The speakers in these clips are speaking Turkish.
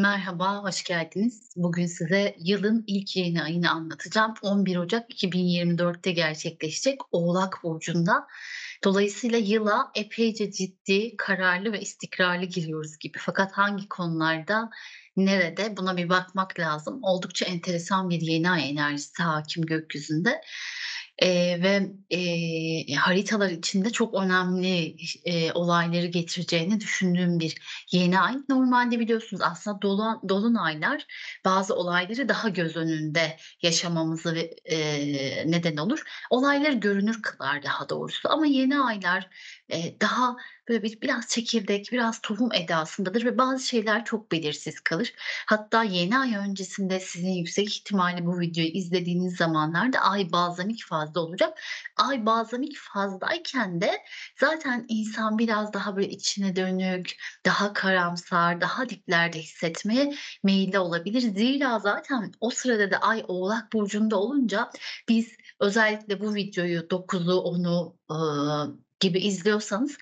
Merhaba, hoş geldiniz. Bugün size yılın ilk yayın ayını anlatacağım. 11 Ocak 2024'te gerçekleşecek Oğlak Burcu'nda. Dolayısıyla yıla epeyce ciddi, kararlı ve istikrarlı giriyoruz gibi. Fakat hangi konularda, nerede buna bir bakmak lazım. Oldukça enteresan bir yeni ay enerjisi hakim gökyüzünde. Haritalar içinde çok önemli olayları getireceğini düşündüğüm bir yeni ay. Normalde biliyorsunuz aslında dolunaylar bazı olayları daha göz önünde yaşamamızı neden olur. Olayları görünür kılar daha doğrusu, ama yeni aylar daha böyle biraz çekirdek, biraz tohum edasındadır ve bazı şeyler çok belirsiz kalır. Hatta yeni ay öncesinde sizin yüksek ihtimalle bu videoyu izlediğiniz zamanlarda ay bazlamik fazda olacak. Ay bazlamik fazdayken de zaten insan biraz daha böyle içine dönük, daha karamsar, daha diplerde hissetmeye meyilli olabilir. Zira zaten o sırada da ay Oğlak Burcu'nda olunca biz özellikle bu videoyu 9'u 10'u gibi izliyorsanız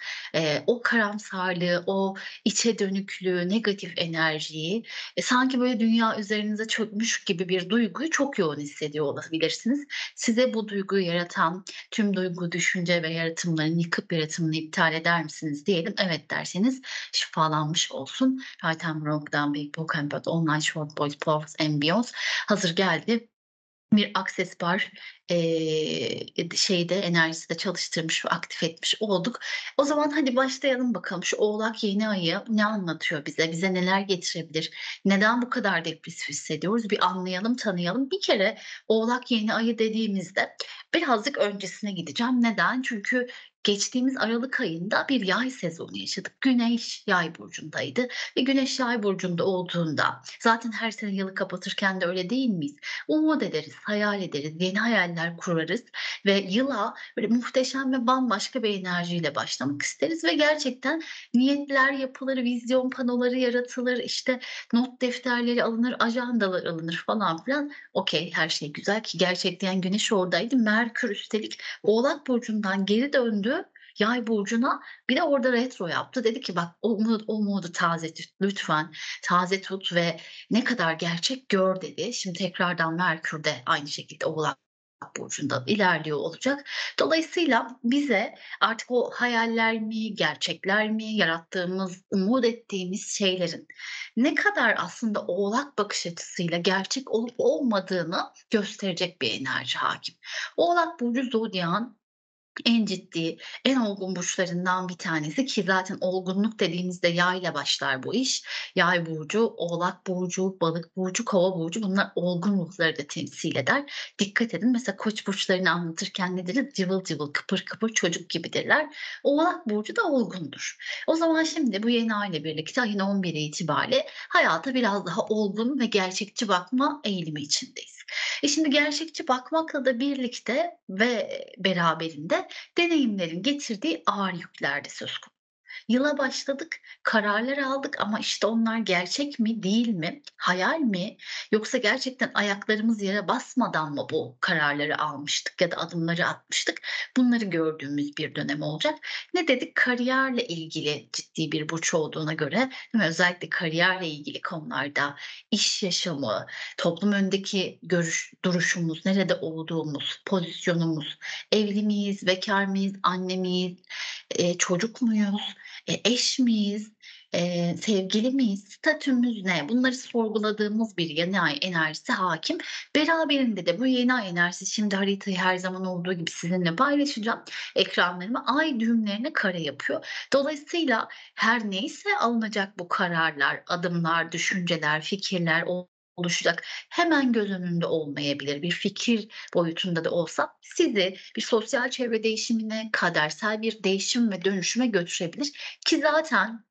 o karamsarlığı, o içe dönüklüğü, negatif enerjiyi sanki böyle dünya üzerinize çökmüş gibi bir duyguyu çok yoğun hissediyor olabilirsiniz. Size bu duyguyu yaratan tüm duygu, düşünce ve yaratımların yıkıp yaratımını iptal eder misiniz diyelim. Evet derseniz şifalanmış olsun. Right and Wrong'dan Big Book and Bad Online Short Boys, Powers and Beyonds hazır geldi. Bir aksesuar enerjisi de çalıştırmış ve aktif etmiş olduk. O zaman hadi başlayalım bakalım. Şu Oğlak yeni ayı ne anlatıyor bize? Bize neler getirebilir? Neden bu kadar depresif hissediyoruz? Bir anlayalım, tanıyalım. Bir kere Oğlak yeni ayı dediğimizde birazcık öncesine gideceğim. Neden? Çünkü geçtiğimiz Aralık ayında bir yay sezonu yaşadık. Güneş Yay Burcu'ndaydı ve Güneş Yay Burcu'nda olduğunda zaten her sene yılı kapatırken de öyle değil miyiz? Umut ederiz, hayal ederiz, yeni hayaller kurarız ve yıla böyle muhteşem ve bambaşka bir enerjiyle başlamak isteriz ve gerçekten niyetler yapılır, vizyon panoları yaratılır, işte not defterleri alınır, ajandalar alınır falan filan. Okey, her şey güzel ki gerçekten Güneş oradaydı. Merkür üstelik Oğlak Burcu'ndan geri döndü Yay Burcu'na, bir de orada retro yaptı. Dedi ki bak umudu taze tut, lütfen taze tut ve ne kadar gerçek gör dedi. Şimdi tekrardan Merkür de aynı şekilde Oğlak Burcu'nda ilerliyor olacak. Dolayısıyla bize artık o hayaller mi, gerçekler mi, yarattığımız, umut ettiğimiz şeylerin ne kadar aslında Oğlak bakış açısıyla gerçek olup olmadığını gösterecek bir enerji hakim. Oğlak Burcu zodyan en ciddi, en olgun burçlarından bir tanesi ki zaten olgunluk dediğimizde yay ile başlar bu iş. Yay burcu, Oğlak burcu, Balık burcu, Kova burcu, bunlar olgun ruhları da temsil eder. Dikkat edin, mesela Koç burçlarını anlatırken ne deriz? Cıvıl cıvıl, kıpır kıpır çocuk gibi derler. Oğlak burcu da olgundur. O zaman şimdi bu yeni ay ile birlikte ayın 11'i itibariyle hayata biraz daha olgun ve gerçekçi bakma eğilimi içindeyiz. Şimdi gerçekçi bakmakla da birlikte ve beraberinde deneyimlerin getirdiği ağır yükler de söz konusu. Yıla başladık, kararlar aldık ama işte onlar gerçek mi, değil mi, hayal mi, yoksa gerçekten ayaklarımız yere basmadan mı bu kararları almıştık ya da adımları atmıştık? Bunları gördüğümüz bir dönem olacak. Ne dedik? Kariyerle ilgili ciddi bir burç olduğuna göre, özellikle kariyerle ilgili konularda iş yaşamı, toplum önündeki duruşumuz, nerede olduğumuz, pozisyonumuz, evli miyiz, bekar mıyız, anne miyiz, çocuk muyuz? Eş miyiz? Sevgili miyiz? Statümüz ne? Bunları sorguladığımız bir yeni ay enerjisi hakim. Beraberinde de bu yeni ay enerjisi, şimdi haritayı her zaman olduğu gibi sizinle paylaşacağım. Ekranlarıma ay düğümlerine kare yapıyor. Dolayısıyla her neyse alınacak bu kararlar, adımlar, düşünceler, fikirler oluşacak. Hemen göz önünde olmayabilir. Bir fikir boyutunda da olsa sizi bir sosyal çevre değişimine, kadersel bir değişim ve dönüşüme götürebilir ki zaten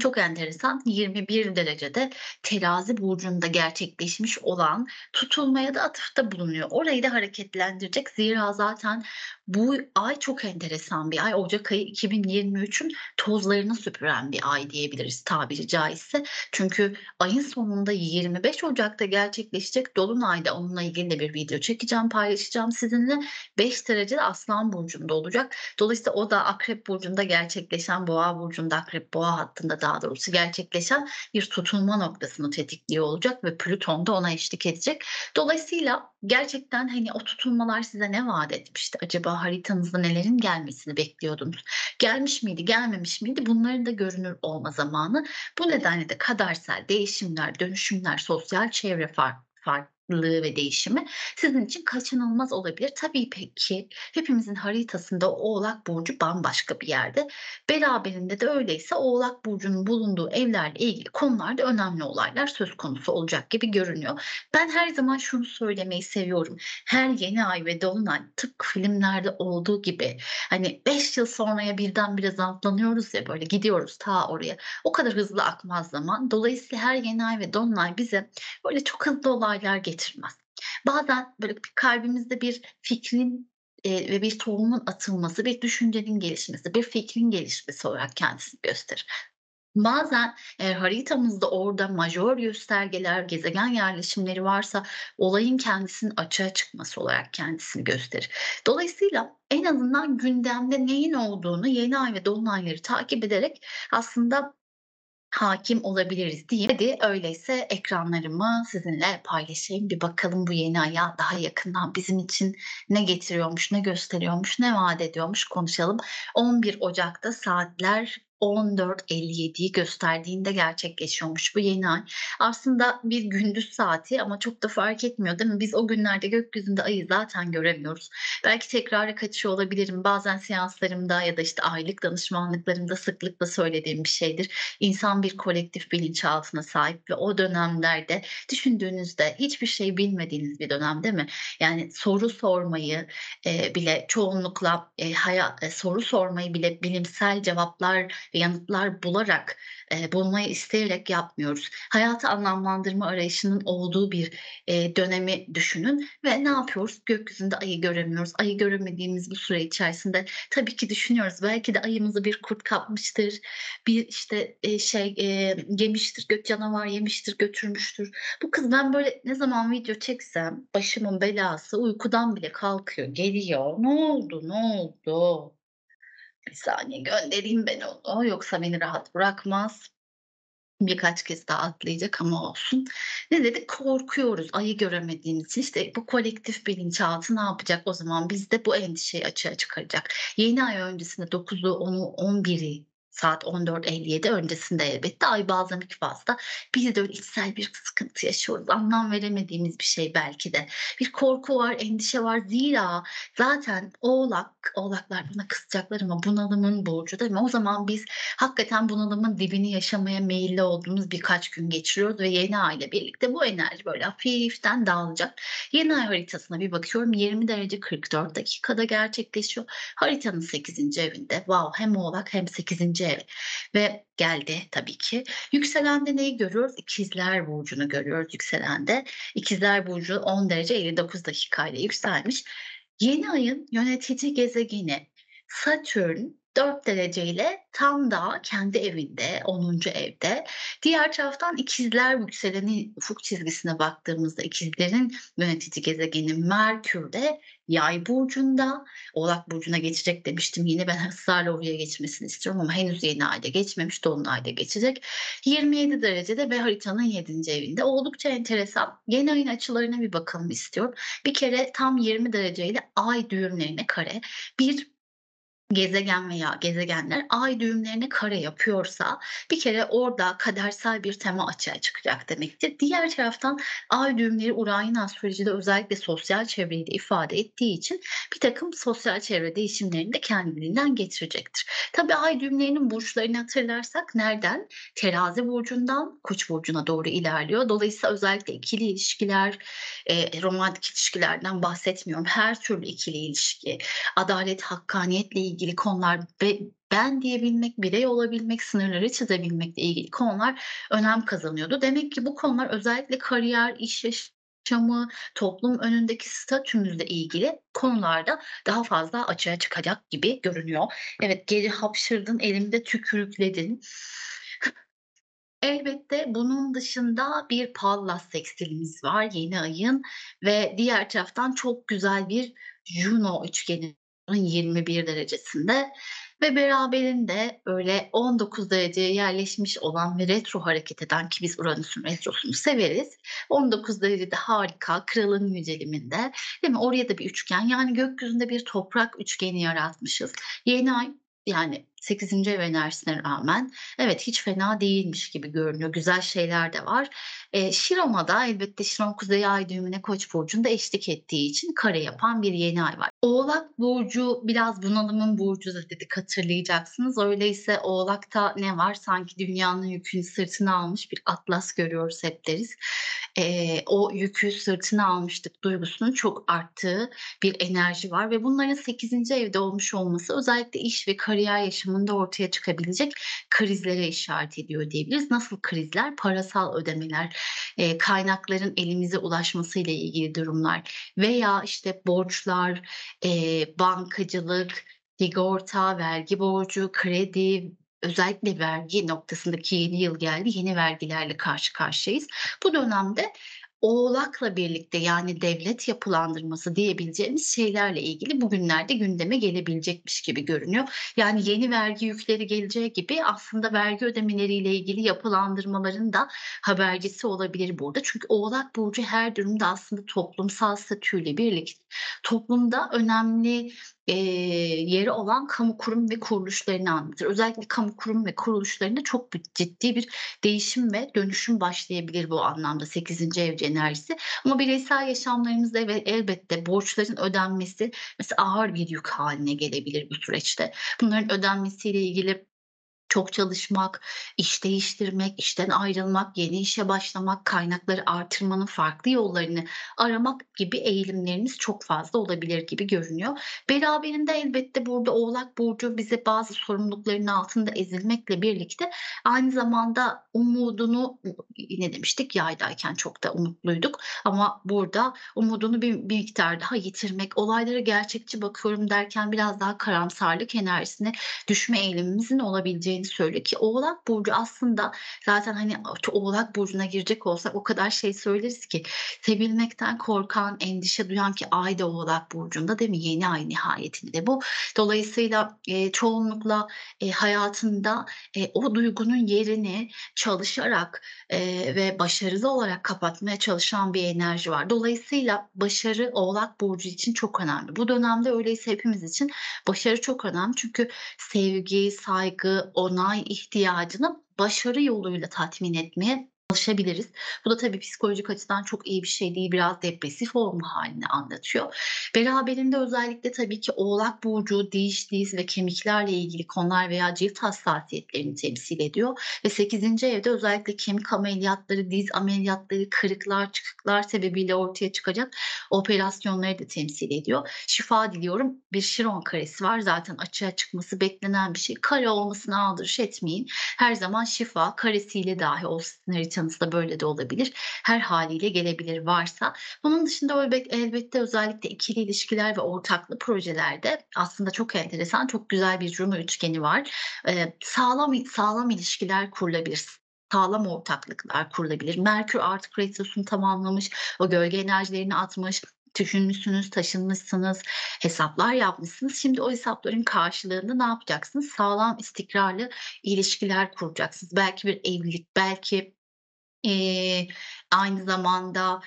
çok enteresan 21 derecede Terazi burcunda gerçekleşmiş olan tutulmaya da atıfta bulunuyor. Orayı da hareketlendirecek, zira zaten Bu ay çok enteresan bir ay. Ocak ayı 2023'ün tozlarını süpüren bir ay diyebiliriz tabiri caizse. Çünkü ayın sonunda 25 Ocak'ta gerçekleşecek Dolunay'da onunla ilgili de bir video çekeceğim, paylaşacağım sizinle. 5 derece Aslan Burcu'nda olacak. Dolayısıyla o da Akrep Burcu'nda gerçekleşen, Boğa Burcu'nda, Akrep Boğa hattında daha doğrusu gerçekleşen bir tutulma noktasını tetikliyor olacak ve Plüton da ona eşlik edecek. Dolayısıyla gerçekten hani o tutulmalar size ne vaat etmişti? Acaba haritanızda nelerin gelmesini bekliyordunuz? Gelmiş miydi, gelmemiş miydi? Bunların da görünür olma zamanı. Bu nedenle de kadersel değişimler, dönüşümler, sosyal çevre farklılığı ve değişimi sizin için kaçınılmaz olabilir. Tabii peki hepimizin haritasında Oğlak Burcu bambaşka bir yerde. Beraberinde de öyleyse Oğlak Burcu'nun bulunduğu evlerle ilgili konularda önemli olaylar söz konusu olacak gibi görünüyor. Ben her zaman şunu söylemeyi seviyorum. Her yeni ay ve dolunay tıpkı filmlerde olduğu gibi hani 5 yıl sonraya birdenbire zantlanıyoruz ya, böyle gidiyoruz ta oraya. O kadar hızlı akmaz zaman. Dolayısıyla her yeni ay ve dolunay bize böyle çok hızlı olaylar getirmez. Bazen böyle kalbimizde bir fikrin ve bir tohumun atılması, bir düşüncenin gelişmesi, bir fikrin gelişmesi olarak kendisini gösterir. Bazen haritamızda orada majör göstergeler, gezegen yerleşimleri varsa olayın kendisinin açığa çıkması olarak kendisini gösterir. Dolayısıyla en azından gündemde neyin olduğunu yeni ay ve dolunayları takip ederek aslında hakim olabiliriz diye. Hadi öyleyse ekranlarımı sizinle paylaşayım. Bir bakalım bu yeni aya daha yakından bizim için ne getiriyormuş, ne gösteriyormuş, ne vaat ediyormuş konuşalım. 11 Ocak'ta saatler 14.57'yi gösterdiğinde gerçekleşiyormuş bu yeni ay. Aslında bir gündüz saati ama çok da fark etmiyor değil mi? Biz o günlerde gökyüzünde ayı zaten göremiyoruz. Belki tekrara kaçıyor olabilirim. Bazen seanslarımda ya da işte aylık danışmanlıklarımda sıklıkla söylediğim bir şeydir. İnsan bir kolektif bilinçaltına sahip ve o dönemlerde düşündüğünüzde hiçbir şey bilmediğiniz bir dönem değil mi? Yani soru sormayı bile çoğunlukla soru sormayı bile bilimsel cevaplar yanıtlar bularak, bulmayı isteyerek yapmıyoruz. Hayatı anlamlandırma arayışının olduğu bir dönemi düşünün ve ne yapıyoruz? Gökyüzünde ayı göremiyoruz. Ayı göremediğimiz bu süre içerisinde tabii ki düşünüyoruz. Belki de ayımızı bir kurt kapmıştır, bir işte yemiştir, gök canavar yemiştir, götürmüştür. Bu kız ben böyle ne zaman video çeksem başımın belası, uykudan bile kalkıyor, geliyor. Ne oldu? Bir saniye göndereyim ben onu. Yoksa beni rahat bırakmaz. Birkaç kez daha atlayacak ama olsun. Ne dedik? Korkuyoruz ayı göremediğimiz için. İşte bu kolektif bilinçaltı ne yapacak o zaman? Bizde bu endişeyi açığa çıkaracak. Yeni ay öncesinde 9'u, 10'u, 11'i saat 14.57 öncesinde elbette ay bazlamik fazda. Biz de öyle içsel bir sıkıntı yaşıyoruz. Anlam veremediğimiz bir şey belki de. Bir korku var, endişe var. Zira zaten oğlaklar buna kızacaklar ama bunalımın borcu değil mi? O zaman biz hakikaten bunalımın dibini yaşamaya meyilli olduğumuz birkaç gün geçiriyoruz ve yeni ay ile birlikte bu enerji böyle hafiften dağılacak. Yeni ay haritasına bir bakıyorum. 20 derece 44 dakikada gerçekleşiyor. Haritanın 8. evinde. Wow, hem oğlak hem 8. ve geldi tabii ki. Yükselende neyi görüyoruz? İkizler Burcu'nu görüyoruz yükselende. İkizler Burcu 10 derece 59 dakikayla yükselmiş. Yeni ayın yönetici gezegeni Satürn 4 dereceyle tam da kendi evinde, 10. evde. Diğer taraftan ikizler yükseleni ufuk çizgisine baktığımızda ikizlerin yönetici gezegeni Merkür de Yay Burcu'nda, Oğlak Burcu'na geçecek demiştim. Yine ben ısrarla oraya geçmesini istiyorum ama henüz yeni ayda geçmemiş, dolunayda geçecek. 27 derecede ve haritanın 7. evinde. Oldukça enteresan. Yeni ayın açılarına bir bakalım istiyorum. Bir kere tam 20 dereceyle ay düğümlerine kare, bir gezegen veya gezegenler ay düğümlerini kare yapıyorsa bir kere orada kadersel bir tema açığa çıkacak demektir. Diğer taraftan ay düğümleri Uray'ın astrolojide özellikle sosyal çevreyi de ifade ettiği için bir takım sosyal çevre değişimlerini de kendiliğinden getirecektir. Tabii ay düğümlerinin burçlarını hatırlarsak nereden? Terazi burcundan Koç burcuna doğru ilerliyor. Dolayısıyla özellikle ikili ilişkiler, romantik ilişkilerden bahsetmiyorum. Her türlü ikili ilişki, adalet, hakkaniyetle ilgili konular ve ben diyebilmek, birey olabilmek, sınırları çizebilmekle ilgili konular önem kazanıyordu. Demek ki bu konular özellikle kariyer, iş ve yaşamı, toplum önündeki statümüzle ilgili konularda daha fazla açığa çıkacak gibi görünüyor. Evet, geri hapşırdın, elimde tükürükledin. Elbette bunun dışında bir Pallas sekstilimiz var yeni ayın ve diğer taraftan çok güzel bir Juno üçgeni 21 derecesinde ve beraberinde öyle 19 dereceye yerleşmiş olan ve retro hareket eden, ki biz Uranüs'ün retrosunu severiz. 19 derecede harika, kralın yüceliminde, değil mi? Oraya da bir üçgen, yani gökyüzünde bir toprak üçgeni yaratmışız. Yeni ay, yani 8. ev enerjisine rağmen evet hiç fena değilmiş gibi görünüyor. Güzel şeyler de var. Şiron'da elbette Şiron Kuzey Ay düğümüne Koç burcunda eşlik ettiği için kare yapan bir yeni ay var. Oğlak burcu biraz bunalımın burcu da dedik, hatırlayacaksınız. Öyleyse Oğlak'ta ne var? Sanki dünyanın yükünü sırtına almış bir atlas görüyoruz, hep deriz. O yükü sırtına almıştık duygusunun çok arttığı bir enerji var ve bunların 8. evde olmuş olması özellikle iş ve kariyer yaşamında ortaya çıkabilecek krizlere işaret ediyor diyebiliriz. Nasıl krizler? Parasal ödemeler, kaynakların elimize ulaşmasıyla ilgili durumlar veya işte borçlar, bankacılık, sigorta, vergi borcu, kredi, özellikle vergi noktasındaki yeni yıl geldi. Yeni vergilerle karşı karşıyayız. Bu dönemde Oğlak'la birlikte, yani devlet yapılandırması diyebileceğimiz şeylerle ilgili bugünlerde gündeme gelebilecekmiş gibi görünüyor. Yani yeni vergi yükleri geleceği gibi aslında vergi ödemeleriyle ilgili yapılandırmaların da habercisi olabilir burada. Çünkü Oğlak burcu her durumda aslında toplumsal statüyle birlikte toplumda önemli yeri olan kamu kurum ve kuruluşlarını anlatır. Özellikle kamu kurum ve kuruluşlarında çok ciddi bir değişim ve dönüşüm başlayabilir bu anlamda 8. ev enerjisi. Ama bireysel yaşamlarımızda elbette borçların ödenmesi mesela ağır bir yük haline gelebilir bu süreçte. Bunların ödenmesiyle ilgili çok çalışmak, iş değiştirmek, işten ayrılmak, yeni işe başlamak, kaynakları artırmanın farklı yollarını aramak gibi eğilimlerimiz çok fazla olabilir gibi görünüyor. Beraberinde elbette burada Oğlak burcu bize bazı sorumlulukların altında ezilmekle birlikte aynı zamanda umudunu, ne demiştik, yaydayken çok da umutluyduk ama burada umudunu bir miktar daha yitirmek, olaylara gerçekçi bakıyorum derken biraz daha karamsarlık enerjisine düşme eğilimimizin olabileceğini söylüyor ki Oğlak burcu aslında zaten hani Oğlak burcuna girecek olsak o kadar şey söyleriz ki sevilmekten korkan, endişe duyan, ki ay da Oğlak burcunda, değil mi? Yeni ay nihayetinde bu. Dolayısıyla çoğunlukla hayatında o duygunun yerini çalışarak ve başarılı olarak kapatmaya çalışan bir enerji var. Dolayısıyla başarı Oğlak burcu için çok önemli. Bu dönemde öyleyse hepimiz için başarı çok önemli. Çünkü sevgi, saygı, onay ihtiyacını başarı yoluyla tatmin etmeye çalışabiliriz. Bu da tabii psikolojik açıdan çok iyi bir şey değil. Biraz depresif olma halini anlatıyor. Beraberinde özellikle tabii ki Oğlak burcu diş, diz ve kemiklerle ilgili konular veya cilt hassasiyetlerini temsil ediyor. Ve 8. evde özellikle kemik ameliyatları, diz ameliyatları, kırıklar, çıkıklar sebebiyle ortaya çıkacak operasyonları da temsil ediyor. Şifa diliyorum. Bir Şiron karesi var. Zaten açığa çıkması beklenen bir şey. Kare olmasına aldırış etmeyin. Her zaman şifa karesiyle dahi olsun. Tanısı da böyle de olabilir. Her haliyle gelebilir varsa. Bunun dışında elbette özellikle ikili ilişkiler ve ortaklı projelerde aslında çok enteresan, çok güzel bir Juno üçgeni var. Sağlam ilişkiler kurulabilir. Sağlam ortaklıklar kurulabilir. Merkür artık retrosunu tamamlamış. O gölge enerjilerini atmış. Düşünmüşsünüz, taşınmışsınız, hesaplar yapmışsınız. Şimdi o hesapların karşılığında ne yapacaksınız? Sağlam, istikrarlı ilişkiler kuracaksınız. Belki bir evlilik, belki aynı zamanda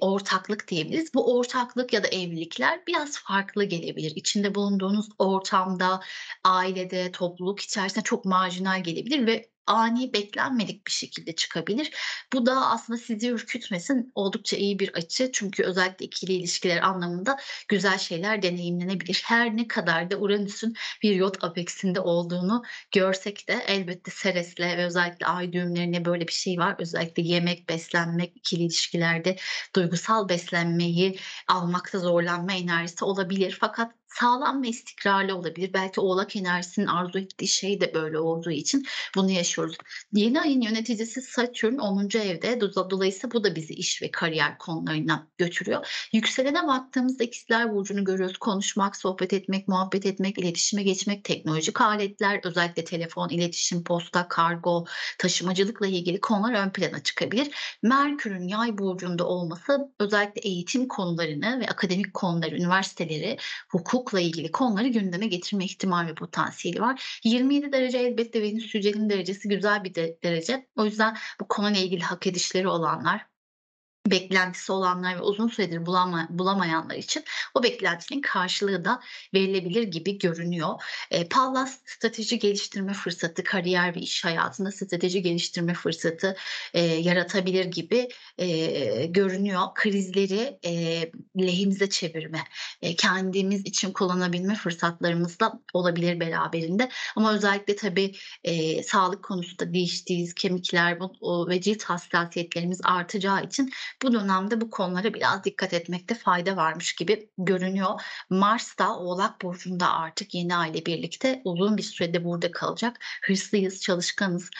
ortaklık diyebiliriz. Bu ortaklık ya da evlilikler biraz farklı gelebilir. İçinde bulunduğunuz ortamda, ailede, topluluk içerisinde çok marjinal gelebilir ve ani, beklenmedik bir şekilde çıkabilir. Bu da aslında sizi ürkütmesin, oldukça iyi bir açı. Çünkü özellikle ikili ilişkiler anlamında güzel şeyler deneyimlenebilir. Her ne kadar da Uranüs'ün bir yod apeksinde olduğunu görsek de elbette Seres'le ve özellikle ay düğümlerine böyle bir şey var. Özellikle yemek, beslenmek, ikili ilişkilerde duygusal beslenmeyi almakta zorlanma enerjisi olabilir. Fakat sağlam ve istikrarlı olabilir. Belki Oğlak enerjisinin arzu ettiği şey de böyle olduğu için bunu yaşıyoruz. Yeni ayın yöneticisi Satürn 10. evde. Dolayısıyla bu da bizi iş ve kariyer konularına götürüyor. Yükselene baktığımızda ikizler burcunu görüyoruz. Konuşmak, sohbet etmek, muhabbet etmek, iletişime geçmek, teknolojik aletler, özellikle telefon, iletişim, posta, kargo, taşımacılıkla ilgili konular ön plana çıkabilir. Merkür'ün Yay burcunda olması özellikle eğitim konularını ve akademik konuları, üniversiteleri, hukukla ilgili konuları gündeme getirme ihtimali ve potansiyeli var. 27 derece elbette Venüs Yücel'in derecesi güzel bir derece. O yüzden bu konuyla ilgili hak edişleri olanlar, beklentisi olanlar ve uzun süredir bulamayanlar için o beklentinin karşılığı da verilebilir gibi görünüyor. Pallas strateji geliştirme fırsatı, kariyer ve iş hayatında strateji geliştirme fırsatı yaratabilir gibi görünüyor. Krizleri lehimize çevirme, kendimiz için kullanabilme fırsatlarımız da olabilir beraberinde. Ama özellikle tabii sağlık konusunda diş, diz, kemikler ve cilt hassasiyetlerimiz artacağı için bu dönemde bu konulara biraz dikkat etmekte fayda varmış gibi görünüyor. Mars da Oğlak burcunda artık yeni ay ile birlikte uzun bir sürede burada kalacak. Hırslıyız, çalışkanız.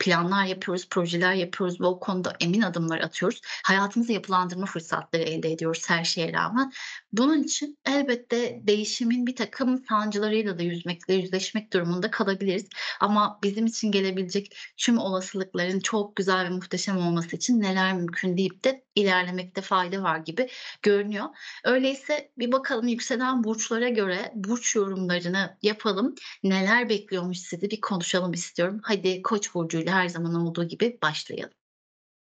Planlar yapıyoruz, projeler yapıyoruz ve o konuda emin adımlar atıyoruz. Hayatımızı yapılandırma fırsatları elde ediyoruz her şeye rağmen. Bunun için elbette değişimin bir takım sancılarıyla da yüzleşmek durumunda kalabiliriz. Ama bizim için gelebilecek tüm olasılıkların çok güzel ve muhteşem olması için neler mümkün deyip de ilerlemekte fayda var gibi görünüyor. Öyleyse bir bakalım yükselen burçlara göre burç yorumlarını yapalım. Neler bekliyormuş sizi bir konuşalım istiyorum. Hadi Koç burcuyla her zaman olduğu gibi başlayalım.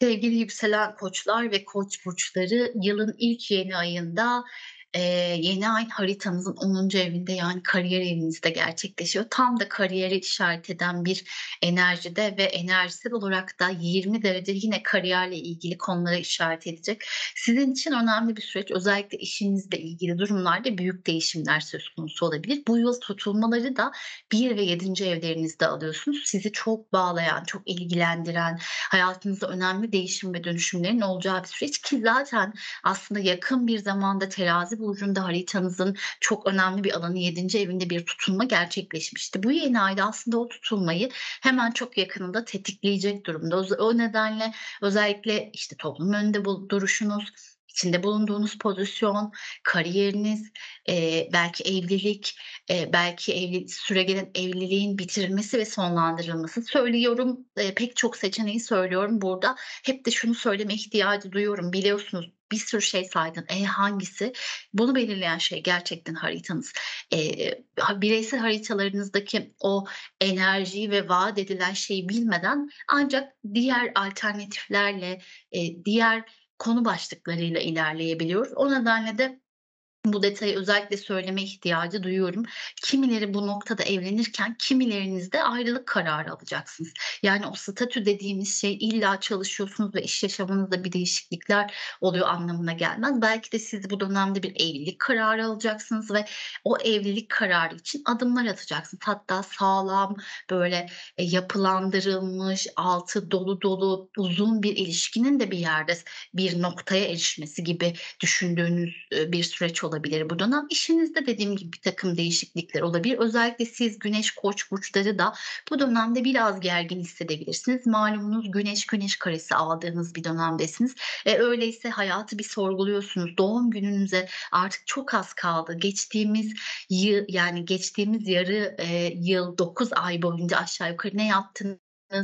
Sevgili yükselen koçlar ve koç burçları, yılın ilk yeni ayında yeni ay haritanızın 10. evinde, yani kariyer evinizde gerçekleşiyor. Tam da kariyeri işaret eden bir enerjide ve enerjisel olarak da 20 derece yine kariyerle ilgili konulara işaret edecek. Sizin için önemli bir süreç, özellikle işinizle ilgili durumlarda büyük değişimler söz konusu olabilir. Bu yıl tutulmaları da 1 ve 7. evlerinizde alıyorsunuz. Sizi çok bağlayan, çok ilgilendiren, hayatınızda önemli değişim ve dönüşümlerin olacağı bir süreç ki zaten aslında yakın bir zamanda Terazi burcunda haritanızın çok önemli bir alanı 7. evinde bir tutulma gerçekleşmişti. Bu yeni ayda aslında o tutulmayı hemen çok yakınında tetikleyecek durumda. O nedenle özellikle işte toplum önünde duruşunuz, içinde bulunduğunuz pozisyon, kariyeriniz, belki evlilik, süregelen evliliğin bitirilmesi ve sonlandırılması. Söylüyorum, pek çok seçeneği söylüyorum burada. Hep de şunu söyleme ihtiyacı duyuyorum, biliyorsunuz. Bir sürü şey saydın. Hangisi? Bunu belirleyen şey gerçekten haritanız. Bireysel haritalarınızdaki o enerjiyi ve vaat edilen şeyi bilmeden ancak diğer alternatiflerle, diğer konu başlıklarıyla ilerleyebiliyoruz. O nedenle de bu detayı özellikle söyleme ihtiyacı duyuyorum. Kimileri bu noktada evlenirken kimileriniz de ayrılık kararı alacaksınız. Yani o statü dediğimiz şey illa çalışıyorsunuz ve iş yaşamınızda bir değişiklikler oluyor anlamına gelmez. Belki de siz bu dönemde bir evlilik kararı alacaksınız ve o evlilik kararı için adımlar atacaksınız. Hatta sağlam, böyle yapılandırılmış, altı dolu dolu uzun bir ilişkinin de bir yerde bir noktaya erişmesi gibi düşündüğünüz bir süreç olabilir. Bu dönem işinizde dediğim gibi bir takım değişiklikler olabilir. Özellikle siz Güneş Koç burçları da bu dönemde biraz gergin hissedebilirsiniz. Malumunuz Güneş karesi aldığınız bir dönemdesiniz. Öyleyse hayatı bir sorguluyorsunuz. Doğum gününüze artık çok az kaldı. Geçtiğimiz yarı yıl 9 ay boyunca aşağı yukarı ne yaptınız?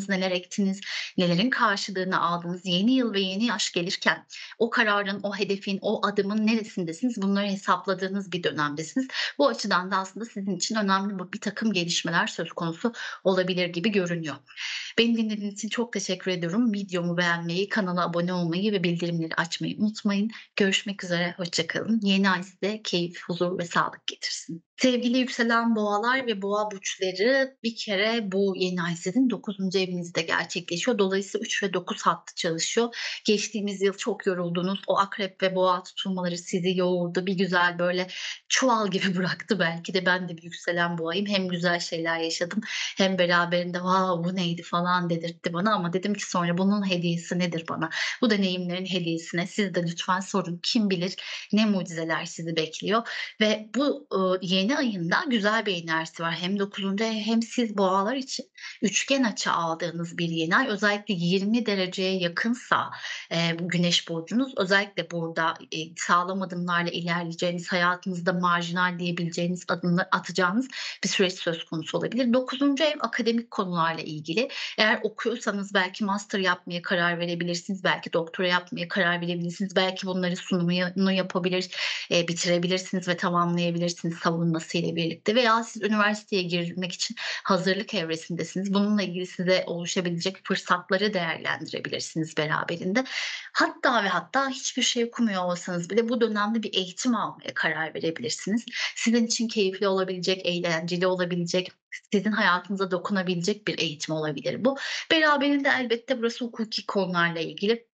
Neler ektiniz, nelerin karşılığını aldınız, yeni yıl ve yeni yaş gelirken o kararın, o hedefin, o adımın neresindesiniz, bunları hesapladığınız bir dönemdesiniz. Bu açıdan da aslında sizin için önemli bir takım gelişmeler söz konusu olabilir gibi görünüyor. Beni dinlediğiniz için çok teşekkür ediyorum. Videomu beğenmeyi, kanala abone olmayı ve bildirimleri açmayı unutmayın. Görüşmek üzere, hoşça kalın. Yeni ay size keyif, huzur ve sağlık getirsin. Sevgili yükselen boğalar ve boğa burçları, bir kere bu yeni ay sizin 9. evinizde gerçekleşiyor. Dolayısıyla 3 ve 9 hattı çalışıyor. Geçtiğimiz yıl çok yoruldunuz. O akrep ve boğa tutulmaları sizi yoğurdu. Bir güzel böyle çuval gibi bıraktı belki de. Ben de bir yükselen boğayım. Hem güzel şeyler yaşadım hem beraberinde "Vav, bu neydi?" falan dedirtti bana. Ama dedim ki sonra bunun hediyesi nedir bana? Bu deneyimlerin hediyesine siz de lütfen sorun. Kim bilir ne mucizeler sizi bekliyor. Ve bu yeni ayında güzel bir enerjisi var. Hem 9'unda hem siz boğalar için üçgen açı aldığınız bir yeni ay. Özellikle 20 dereceye yakınsa güneş burcunuz, özellikle burada sağlam adımlarla ilerleyeceğiniz, hayatınızda marjinal diyebileceğiniz adımlar atacağınız bir süreç söz konusu olabilir. 9. ev akademik konularla ilgili. Eğer okuyorsanız belki master yapmaya karar verebilirsiniz. Belki doktora yapmaya karar verebilirsiniz. Belki bunları sunumunu yapabilir, bitirebilirsiniz ve tamamlayabilirsiniz savunması ile birlikte, veya siz üniversiteye girmek için hazırlık evresindesiniz. Bununla ilgili size oluşabilecek fırsatları değerlendirebilirsiniz beraberinde. Hatta hiçbir şey okumuyor olsanız bile bu dönemde bir eğitim almaya karar verebilirsiniz. Sizin için keyifli olabilecek, eğlenceli olabilecek, sizin hayatınıza dokunabilecek bir eğitim olabilir bu. Beraberinde elbette burası hukuki konularla ilgili.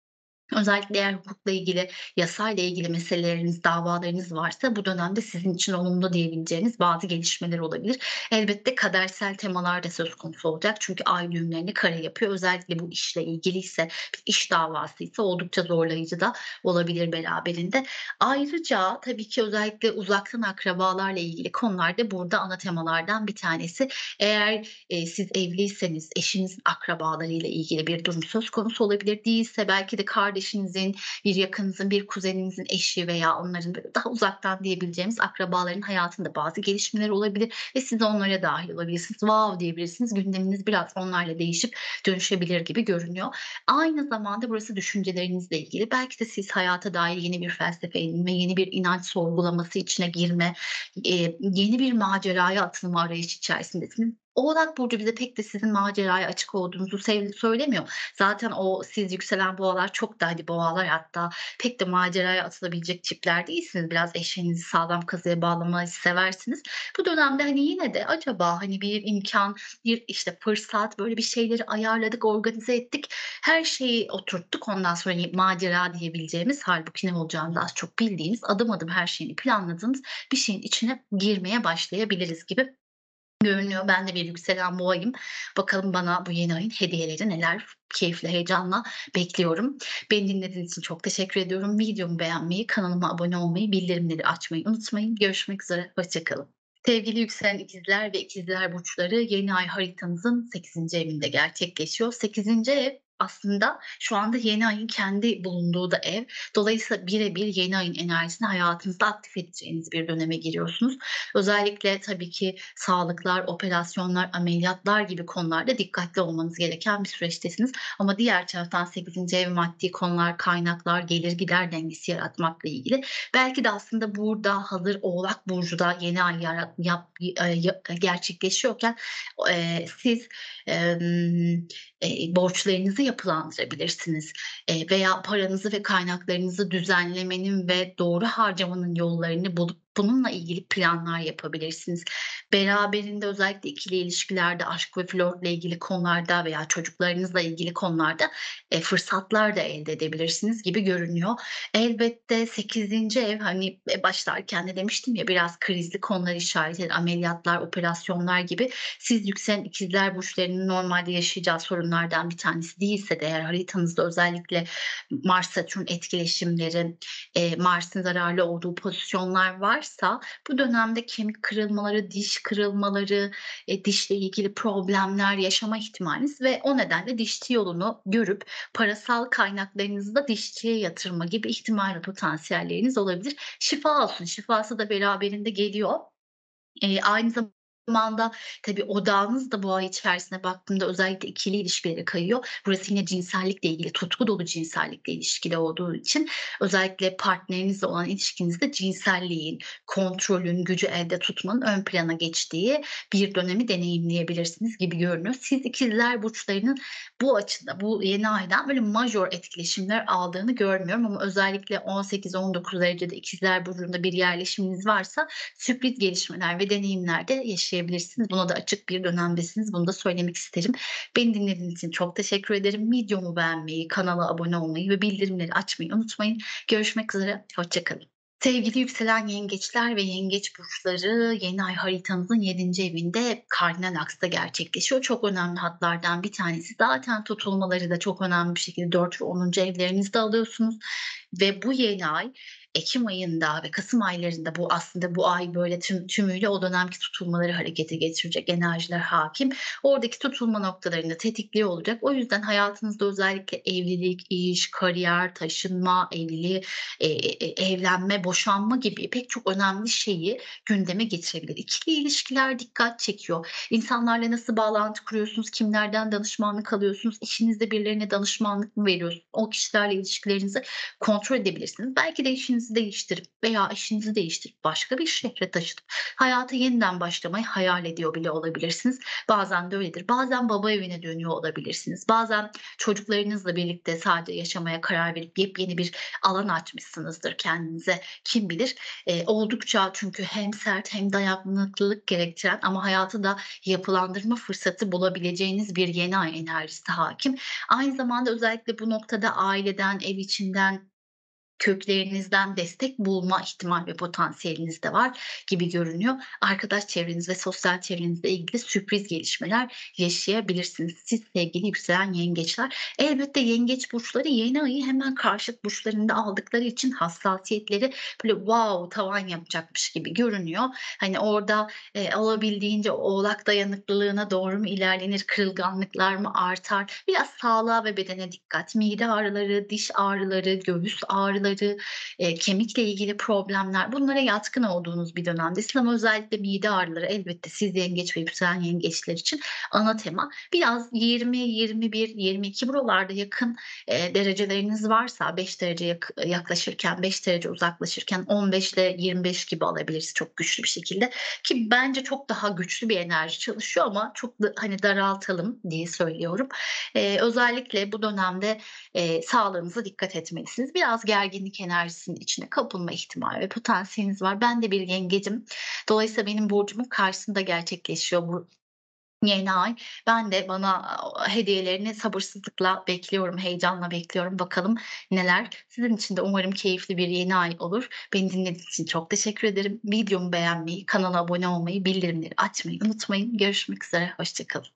Özellikle eğer hukukla ilgili, yasayla ilgili meseleleriniz, davalarınız varsa bu dönemde sizin için olumlu diyebileceğiniz bazı gelişmeler olabilir. Elbette kadersel temalar da söz konusu olacak. Çünkü ay düğümlerini kare yapıyor. Özellikle bu işle ilgiliyse, bir iş davasıysa oldukça zorlayıcı da olabilir beraberinde. Ayrıca tabii ki özellikle uzaktan akrabalarla ilgili konularda burada ana temalardan bir tanesi. Eğer siz evliyseniz eşinizin akrabalarıyla ilgili bir durum söz konusu olabilir. Değilse belki de kardeşinizin, bir yakınınızın, bir kuzeninizin eşi veya onların daha uzaktan diyebileceğimiz akrabaların hayatında bazı gelişmeler olabilir ve siz onlara dahil olabilirsiniz. Wow diyebilirsiniz. Gündeminiz biraz onlarla değişip dönüşebilir gibi görünüyor. Aynı zamanda burası düşüncelerinizle ilgili. Belki de siz hayata dair yeni bir felsefe edinme, yeni bir inanç sorgulaması içine girme, yeni bir maceraya atılma arayışı içerisindesiniz. Oğlak burcu bize pek de sizin maceraya açık olduğunuzu söylemiyor. Zaten siz yükselen boğalar çok da, hadi boğalar hatta, pek de maceraya atılabilecek tipler değilsiniz. Biraz eşeğinizi sağlam kazıya bağlamayı seversiniz. Bu dönemde yine de acaba bir imkan, bir fırsat, böyle bir şeyleri ayarladık, organize ettik. Her şeyi oturttuk. Ondan sonra macera diyebileceğimiz, halbuki ne olacağını az çok bildiğiniz, adım adım her şeyini planladığınız bir şeyin içine girmeye başlayabiliriz gibi görünüyor. Ben de bir yükselen boğayım. Bakalım bana bu yeni ayın hediyeleri neler? Keyifle, heyecanla bekliyorum. Beni dinlediğiniz için çok teşekkür ediyorum. Videomu beğenmeyi, kanalıma abone olmayı, bildirimleri açmayı unutmayın. Görüşmek üzere. Hoşçakalın. Sevgili yükselen ikizler ve ikizler burçları, yeni ay haritanızın 8. evinde gerçekleşiyor. 8. ev aslında şu anda yeni ayın kendi bulunduğu da ev. Dolayısıyla birebir yeni ayın enerjisini hayatınızda aktif edeceğiniz bir döneme giriyorsunuz. Özellikle tabii ki sağlıklar, operasyonlar, ameliyatlar gibi konularda dikkatli olmanız gereken bir süreçtesiniz. Ama diğer taraftan 8. ev maddi konular, kaynaklar, gelir gider dengesi yaratmakla ilgili. Belki de aslında burada hazır Oğlak Burcu'da yeni ay gerçekleşiyorken siz borçlarınızı yapılandırabilirsiniz veya paranızı ve kaynaklarınızı düzenlemenin ve doğru harcamanın yollarını bulup bununla ilgili planlar yapabilirsiniz. Beraberinde özellikle ikili ilişkilerde, aşk ve flörtle ilgili konularda veya çocuklarınızla ilgili konularda fırsatlar da elde edebilirsiniz gibi görünüyor. Elbette 8. ev, başlarken de demiştim ya, biraz krizli konular işaret eden ameliyatlar, operasyonlar gibi. Siz yükselen ikizler burçlarının normalde yaşayacağı sorunlardan bir tanesi değilse de eğer haritanızda özellikle Mars-Satürn etkileşimleri, Mars'ın zararlı olduğu pozisyonlar var. Bu dönemde kemik kırılmaları, diş kırılmaları, dişle ilgili problemler yaşama ihtimaliniz ve o nedenle dişçi yolunu görüp parasal kaynaklarınızı da dişçiye yatırma gibi ihtimal ve potansiyelleriniz olabilir. Şifa olsun. Şifası da beraberinde geliyor. Aynı zamanda zamanda tabii odağınız da bu ay içerisine baktığımda özellikle ikili ilişkilere kayıyor. Burası yine cinsellikle ilgili, tutku dolu cinsellikle ilişkili olduğu için özellikle partnerinizle olan ilişkinizde cinselliğin, kontrolün, gücü elde tutmanın ön plana geçtiği bir dönemi deneyimleyebilirsiniz gibi görünüyor. Siz ikizler burçlarının bu açıda, bu yeni aydan böyle major etkileşimler aldığını görmüyorum ama özellikle 18-19 derecede ikizler burcunda bir yerleşiminiz varsa sürpriz gelişmeler ve deneyimler de yaşayabilirsiniz. Buna da açık bir dönemdesiniz. Bunu da söylemek isterim. Beni dinlediğiniz için çok teşekkür ederim. Videomu beğenmeyi, kanala abone olmayı ve bildirimleri açmayı unutmayın. Görüşmek üzere. Hoşçakalın. Sevgili yükselen yengeçler ve yengeç burçları yeni ay haritanızın 7. evinde kardinal aksda gerçekleşiyor. Çok önemli hatlardan bir tanesi. Zaten tutulmaları da çok önemli bir şekilde 4 ve 10. evlerinizde alıyorsunuz. Ve bu yeni ay Ekim ayında ve Kasım aylarında bu aslında bu ay böyle tümüyle o dönemki tutulmaları harekete geçirecek, enerjiler hakim. Oradaki tutulma noktalarında tetikliyor olacak. O yüzden hayatınızda özellikle evlilik, iş, kariyer, taşınma, evliliği, evlenme, boşanma gibi pek çok önemli şeyi gündeme getirebilir. İkili ilişkiler dikkat çekiyor. İnsanlarla nasıl bağlantı kuruyorsunuz, kimlerden danışmanlık alıyorsunuz, işinizde birilerine danışmanlık mı veriyorsunuz, o kişilerle ilişkilerinizi kontrol edebilirsiniz. Belki de işiniz değiştirip veya işinizi değiştirip başka bir şehre taşınıp hayata yeniden başlamayı hayal ediyor bile olabilirsiniz. Bazen de öyledir. Bazen baba evine dönüyor olabilirsiniz. Bazen çocuklarınızla birlikte sadece yaşamaya karar verip yepyeni bir alan açmışsınızdır kendinize. Kim bilir? Oldukça çünkü hem sert hem dayanıklılık gerektiren ama hayatı da yapılandırma fırsatı bulabileceğiniz bir yeni ay enerjisi hakim. Aynı zamanda özellikle bu noktada aileden, ev içinden, köklerinizden destek bulma ihtimal ve potansiyeliniz de var gibi görünüyor. Arkadaş çevreniz ve sosyal çevrenizle ilgili sürpriz gelişmeler yaşayabilirsiniz. Siz sevgili yükselen yengeçler. Elbette yengeç burçları yeni ayı hemen karşıt burçlarında aldıkları için hassasiyetleri böyle wow tavan yapacakmış gibi görünüyor. Hani orada olabildiğince oğlak dayanıklılığına doğru mu ilerlenir, kırılganlıklar mı artar? Biraz sağlığa ve bedene dikkat. Mide ağrıları, diş ağrıları, göğüs ağrıları, kemikle ilgili problemler, bunlara yatkın olduğunuz bir dönemdesiniz ama özellikle mide ağrıları elbette siz yengeç ve yükselen yengeçler için ana tema. Biraz 20, 21, 22 buralarda yakın dereceleriniz varsa 5 derece yaklaşırken, 5 derece uzaklaşırken 15 ile 25 gibi alabiliriz çok güçlü bir şekilde ki bence çok daha güçlü bir enerji çalışıyor ama çok da, hani daraltalım diye söylüyorum. Özellikle bu dönemde sağlığınıza dikkat etmelisiniz. Biraz gerginlik enerjisinin içine kapılma ihtimali ve potansiyeliniz var. Ben de bir yengecim. Dolayısıyla benim burcumun karşısında gerçekleşiyor bu yeni ay. Ben de bana hediyelerini sabırsızlıkla bekliyorum, heyecanla bekliyorum. Bakalım neler. Sizin için de umarım keyifli bir yeni ay olur. Beni dinlediğiniz için çok teşekkür ederim. Videomu beğenmeyi, kanala abone olmayı, bildirimleri açmayı unutmayın. Görüşmek üzere. Hoşçakalın.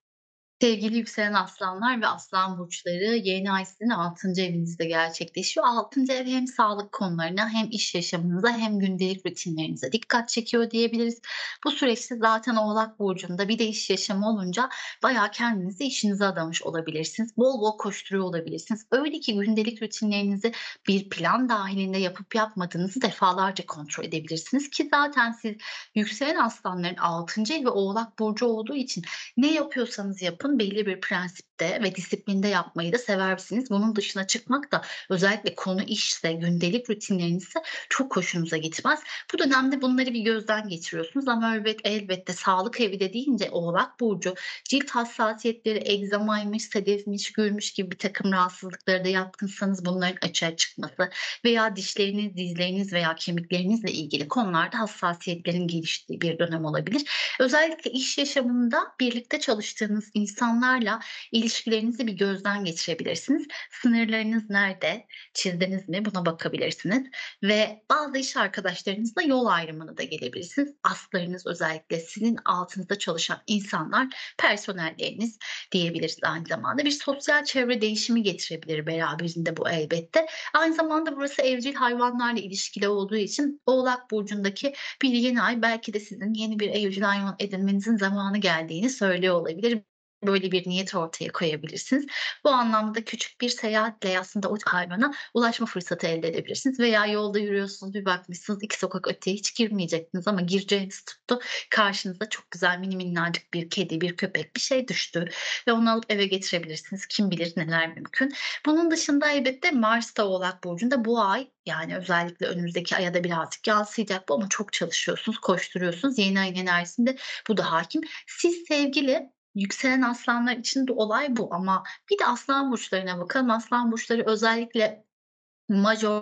Sevgili yükselen aslanlar ve aslan burçları yeni ay sizin 6. evinizde gerçekleşiyor. 6. ev hem sağlık konularına hem iş yaşamınıza hem gündelik rutinlerinize dikkat çekiyor diyebiliriz. Bu süreçte zaten Oğlak burcunda bir de iş yaşamı olunca bayağı kendinizi işinize adamış olabilirsiniz. Bol bol koşturuyor olabilirsiniz. Öyle ki gündelik rutinlerinizi bir plan dahilinde yapıp yapmadığınızı defalarca kontrol edebilirsiniz. Ki zaten siz yükselen aslanların 6. ev ve Oğlak burcu olduğu için ne yapıyorsanız yapın, belli bir prensipte ve disiplinde yapmayı da seversiniz. Bunun dışına çıkmak da özellikle konu işse, gündelik rutinlerinizse çok hoşunuza gitmez. Bu dönemde bunları bir gözden geçiriyorsunuz ama elbette sağlık evi de deyince Oğlak burcu cilt hassasiyetleri, egzamaymış, sedefmiş, gülmüş gibi bir takım rahatsızlıklara da yatkınsanız bunların açığa çıkması veya dişleriniz, dizleriniz veya kemiklerinizle ilgili konularda hassasiyetlerin geliştiği bir dönem olabilir. Özellikle iş yaşamında birlikte çalıştığınız insanlarla ilişkilerinizi bir gözden geçirebilirsiniz. Sınırlarınız nerede? Çizdiniz mi? Buna bakabilirsiniz. Ve bazı iş arkadaşlarınızla yol ayrımına da gelebilirsiniz. Aslarınız özellikle sizin altınızda çalışan insanlar, personelleriniz diyebiliriz aynı zamanda. Bir sosyal çevre değişimi getirebilir beraberinde bu elbette. Aynı zamanda burası evcil hayvanlarla ilişkili olduğu için Oğlak burcundaki bir yeni ay belki de sizin yeni bir evcil hayvan edinmenizin zamanı geldiğini söylüyor olabilir. Böyle bir niyet ortaya koyabilirsiniz. Bu anlamda küçük bir seyahatle aslında o hayvana ulaşma fırsatı elde edebilirsiniz. Veya yolda yürüyorsunuz, bir bakmışsınız 2 sokak öteye hiç girmeyecektiniz ama gireceğiniz tuttu. Karşınıza çok güzel minnacık bir kedi, bir köpek bir şey düştü ve onu alıp eve getirebilirsiniz. Kim bilir neler mümkün. Bunun dışında elbette Mars'ta Oğlak Burcu'nda bu ay, yani özellikle önümüzdeki aya da birazcık yansıyacak bu ama çok çalışıyorsunuz, koşturuyorsunuz. Yeni ayın enerjisinde bu da hakim. Siz sevgili yükselen aslanlar için de olay bu ama bir de aslan burçlarına bakalım. Aslan burçları özellikle majör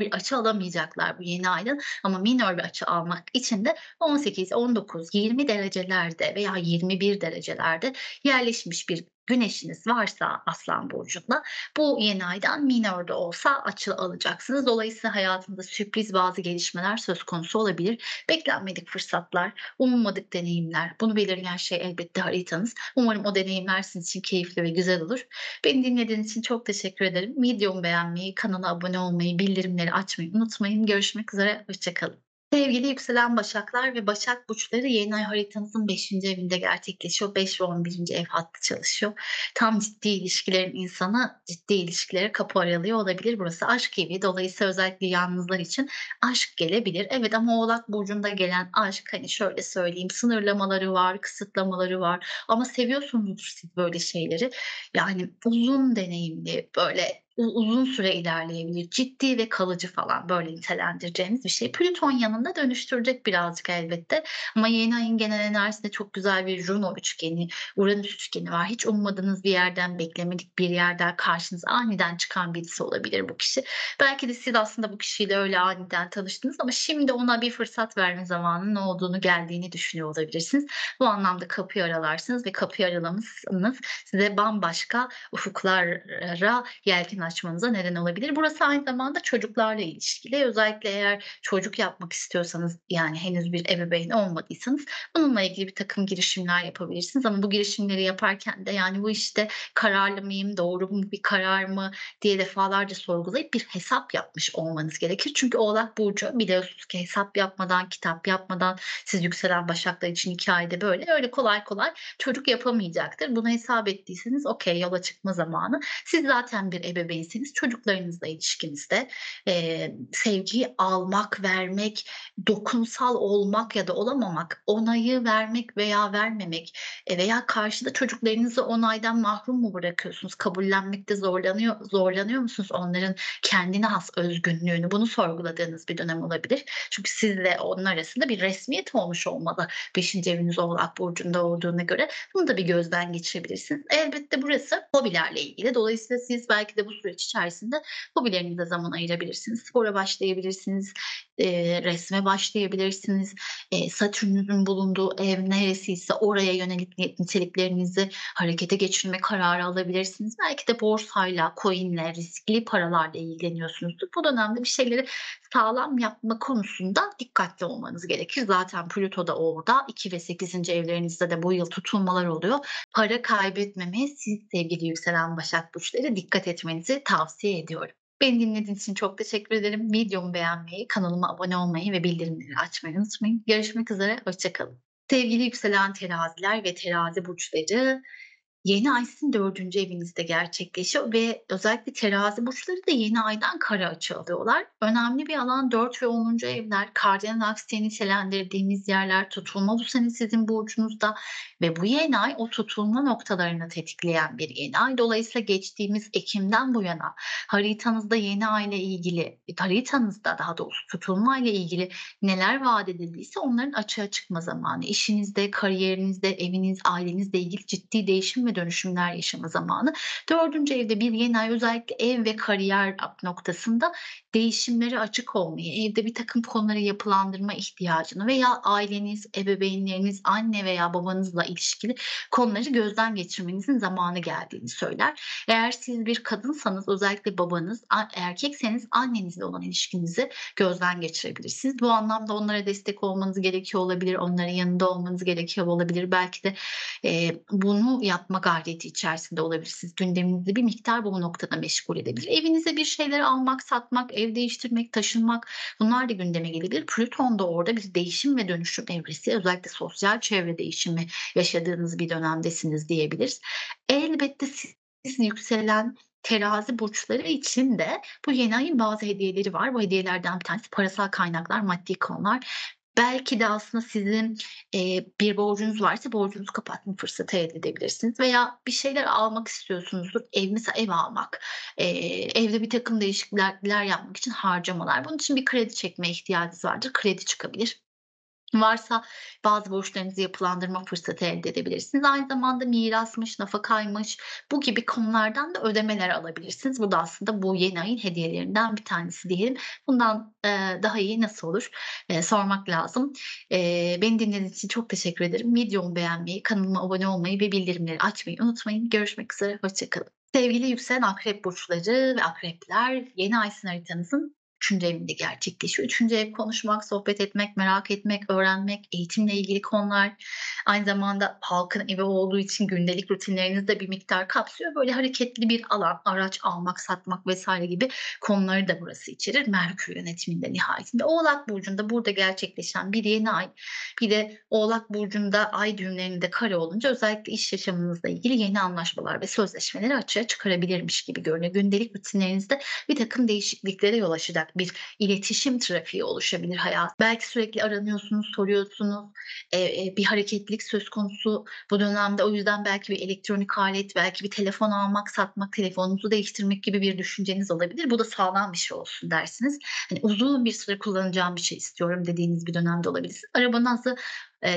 bir açı alamayacaklar bu yeni aydan ama minor bir açı almak için de 18, 19, 20 derecelerde veya 21 derecelerde yerleşmiş bir güneşiniz varsa Aslan Burcu'nda bu yeni aydan minörde olsa açı alacaksınız. Dolayısıyla hayatınızda sürpriz bazı gelişmeler söz konusu olabilir. Beklenmedik fırsatlar, umulmadık deneyimler. Bunu belirleyen şey elbette haritanız. Umarım o deneyimler sizin için keyifli ve güzel olur. Beni dinlediğiniz için çok teşekkür ederim. Videomu beğenmeyi, kanala abone olmayı, bildirimleri açmayı unutmayın. Görüşmek üzere, hoşçakalın. Sevgili yükselen Başaklar ve Başak burçları yeni ay haritanızın 5. evinde gerçekleşiyor. 5 ve 11. ev hattı çalışıyor. Tam ciddi ilişkilerin insanı ciddi ilişkilere kapı aralıyor olabilir. Burası aşk evi. Dolayısıyla özellikle yalnızlar için aşk gelebilir. Evet ama Oğlak Burcu'nda gelen aşk, hani şöyle söyleyeyim, sınırlamaları var, kısıtlamaları var. Ama seviyorsunuz siz böyle şeyleri. Yani uzun deneyimli, böyle uzun süre ilerleyebilir. Ciddi ve kalıcı falan böyle nitelendireceğimiz bir şey. Plüton yanında dönüştürecek birazcık elbette. Ama yeni ayın genel enerjisinde çok güzel bir Juno üçgeni, Uranüs üçgeni var. Hiç ummadığınız bir yerden, beklemedik bir yerden karşınıza aniden çıkan birisi olabilir bu kişi. Belki de siz aslında bu kişiyle öyle aniden tanıştınız ama şimdi ona bir fırsat verme zamanının ne olduğunu, geldiğini düşünüyor olabilirsiniz. Bu anlamda kapıyı aralarsınız ve kapıyı aralamışsınız size bambaşka ufuklara yelken açmanıza neden olabilir. Burası aynı zamanda çocuklarla ilişkili. Özellikle eğer çocuk yapmak istiyorsanız, yani henüz bir ebeveyn olmadıysanız bununla ilgili bir takım girişimler yapabilirsiniz. Ama bu girişimleri yaparken de yani bu işte kararlı mıyım, doğru mu bir karar mı diye defalarca sorgulayıp bir hesap yapmış olmanız gerekir. Çünkü Oğlak Burcu biliyorsunuz ki hesap yapmadan, kitap yapmadan, siz yükselen Başaklar için hikayede böyle öyle kolay kolay çocuk yapamayacaktır. Bunu hesap ettiyseniz okey, yola çıkma zamanı. Siz zaten bir ebeveyn, çocuklarınızla ilişkinizde sevgiyi almak, vermek, dokunsal olmak ya da olamamak, onayı vermek veya vermemek veya karşıda çocuklarınızı onaydan mahrum mu bırakıyorsunuz? Kabullenmekte zorlanıyor musunuz? Onların kendine has özgünlüğünü, bunu sorguladığınız bir dönem olabilir. Çünkü sizle onun arasında bir resmiyet olmuş olmalı. 5. eviniz Oğlak Burcu'nda olduğuna göre bunu da bir gözden geçirebilirsiniz. Elbette burası hobilerle ilgili. Dolayısıyla siz belki de bu süreç içerisinde hobilerinize zaman ayırabilirsiniz. Spora başlayabilirsiniz, resme başlayabilirsiniz. Satürn'ün bulunduğu ev neresiyse oraya yönelik niteliklerinizi harekete geçirme kararı alabilirsiniz. Belki de borsayla, coin'le, riskli paralarla ilgileniyorsunuzdur. Bu dönemde bir şeyleri sağlam yapma konusunda dikkatli olmanız gerekir. Zaten Plüto da orada. 2 ve 8. evlerinizde de bu yıl tutulmalar oluyor. Para kaybetmemeye siz sevgili yükselen Başak burçları dikkat etmenizi tavsiye ediyorum. Beni dinlediğiniz için çok teşekkür ederim. Videomu beğenmeyi, kanalıma abone olmayı ve bildirimleri açmayı unutmayın. Görüşmek üzere, hoşçakalın. Sevgili yükselen teraziler ve terazi burçları, yeni ay sizin 4. evinizde gerçekleşiyor ve özellikle terazi burçları da yeni aydan kara açı alıyorlar. Önemli bir alan 4 ve 10. evler, kardinal aksiyeni nitelendirdiğimiz yerler, tutulma bu sene sizin burcunuzda ve bu yeni ay o tutulma noktalarını tetikleyen bir yeni ay. Dolayısıyla geçtiğimiz Ekim'den bu yana haritanızda yeni ay ile ilgili, haritanızda daha doğrusu tutulma ile ilgili neler vaat edildiyse onların açığa çıkma zamanı. İşinizde, kariyerinizde, eviniz, ailenizle ilgili ciddi değişim ve dönüşümler yaşama zamanı. 4. evde bir yeni ay özellikle ev ve kariyer noktasında değişimlere açık olmayı, evde bir takım konuları yapılandırma ihtiyacını veya aileniz, ebeveynleriniz, anne veya babanızla ilişkili konuları gözden geçirmenizin zamanı geldiğini söyler. Eğer siz bir kadınsanız özellikle babanız, erkekseniz annenizle olan ilişkinizi gözden geçirebilirsiniz. Bu anlamda onlara destek olmanız gerekiyor olabilir, onların yanında olmanız gerekiyor olabilir. Belki de bunu yapmak gayreti içerisinde olabilirsiniz. Gündeminizi bir miktar bu noktada meşgul edebilir. Evinize bir şeyleri almak, satmak, ev değiştirmek, taşınmak, bunlar da gündeme gelebilir. Plüton da orada bir değişim ve dönüşüm evresi. Özellikle sosyal çevre değişimi yaşadığınız bir dönemdesiniz diyebiliriz. Elbette siz yükselen terazi burçları için de bu yeni ayın bazı hediyeleri var. Bu hediyelerden bir tanesi parasal kaynaklar, maddi konular. Belki de aslında sizin bir borcunuz varsa borcunuzu kapatma fırsatı elde edebilirsiniz. Veya bir şeyler almak istiyorsunuzdur. Mesela ev almak, evde bir takım değişiklikler yapmak için harcamalar. Bunun için bir kredi çekme ihtiyacınız vardır. Kredi çıkabilir. Varsa bazı borçlarınızı yapılandırma fırsatı elde edebilirsiniz. Aynı zamanda mirasmış, nafakaymış, bu gibi konulardan da ödemeler alabilirsiniz. Bu da aslında bu yeni ayın hediyelerinden bir tanesi diyelim. Bundan daha iyi nasıl olur sormak lazım. Beni dinlediğiniz için çok teşekkür ederim. Videomu beğenmeyi, kanalıma abone olmayı ve bildirimleri açmayı unutmayın. Görüşmek üzere, hoşçakalın. Sevgili yükselen akrep burçları ve akrepler, yeni ay haritanızın 3. evinde gerçekleşiyor. 3. ev konuşmak, sohbet etmek, merak etmek, öğrenmek, eğitimle ilgili konular. Aynı zamanda halkın evi olduğu için gündelik rutinleriniz de bir miktar kapsıyor. Böyle hareketli bir alan, araç almak, satmak vesaire gibi konuları da burası içerir. Merkür yönetiminde nihayetinde. Oğlak Burcu'nda burada gerçekleşen bir yeni ay, bir de Oğlak Burcu'nda ay düğümlerinde kare olunca özellikle iş yaşamınızla ilgili yeni anlaşmalar ve sözleşmeleri açığa çıkarabilirmiş gibi görünüyor. Gündelik rutinlerinizde bir takım değişikliklere yol açacak bir iletişim trafiği oluşabilir hayat. Belki sürekli aranıyorsunuz, soruyorsunuz. Bir hareketlilik söz konusu bu dönemde. O yüzden belki bir elektronik alet, belki bir telefon almak, satmak, telefonunuzu değiştirmek gibi bir düşünceniz olabilir. Bu da sağlam bir şey olsun dersiniz. Hani uzun bir süre kullanacağım bir şey istiyorum dediğiniz bir dönemde olabilir. Arabanızı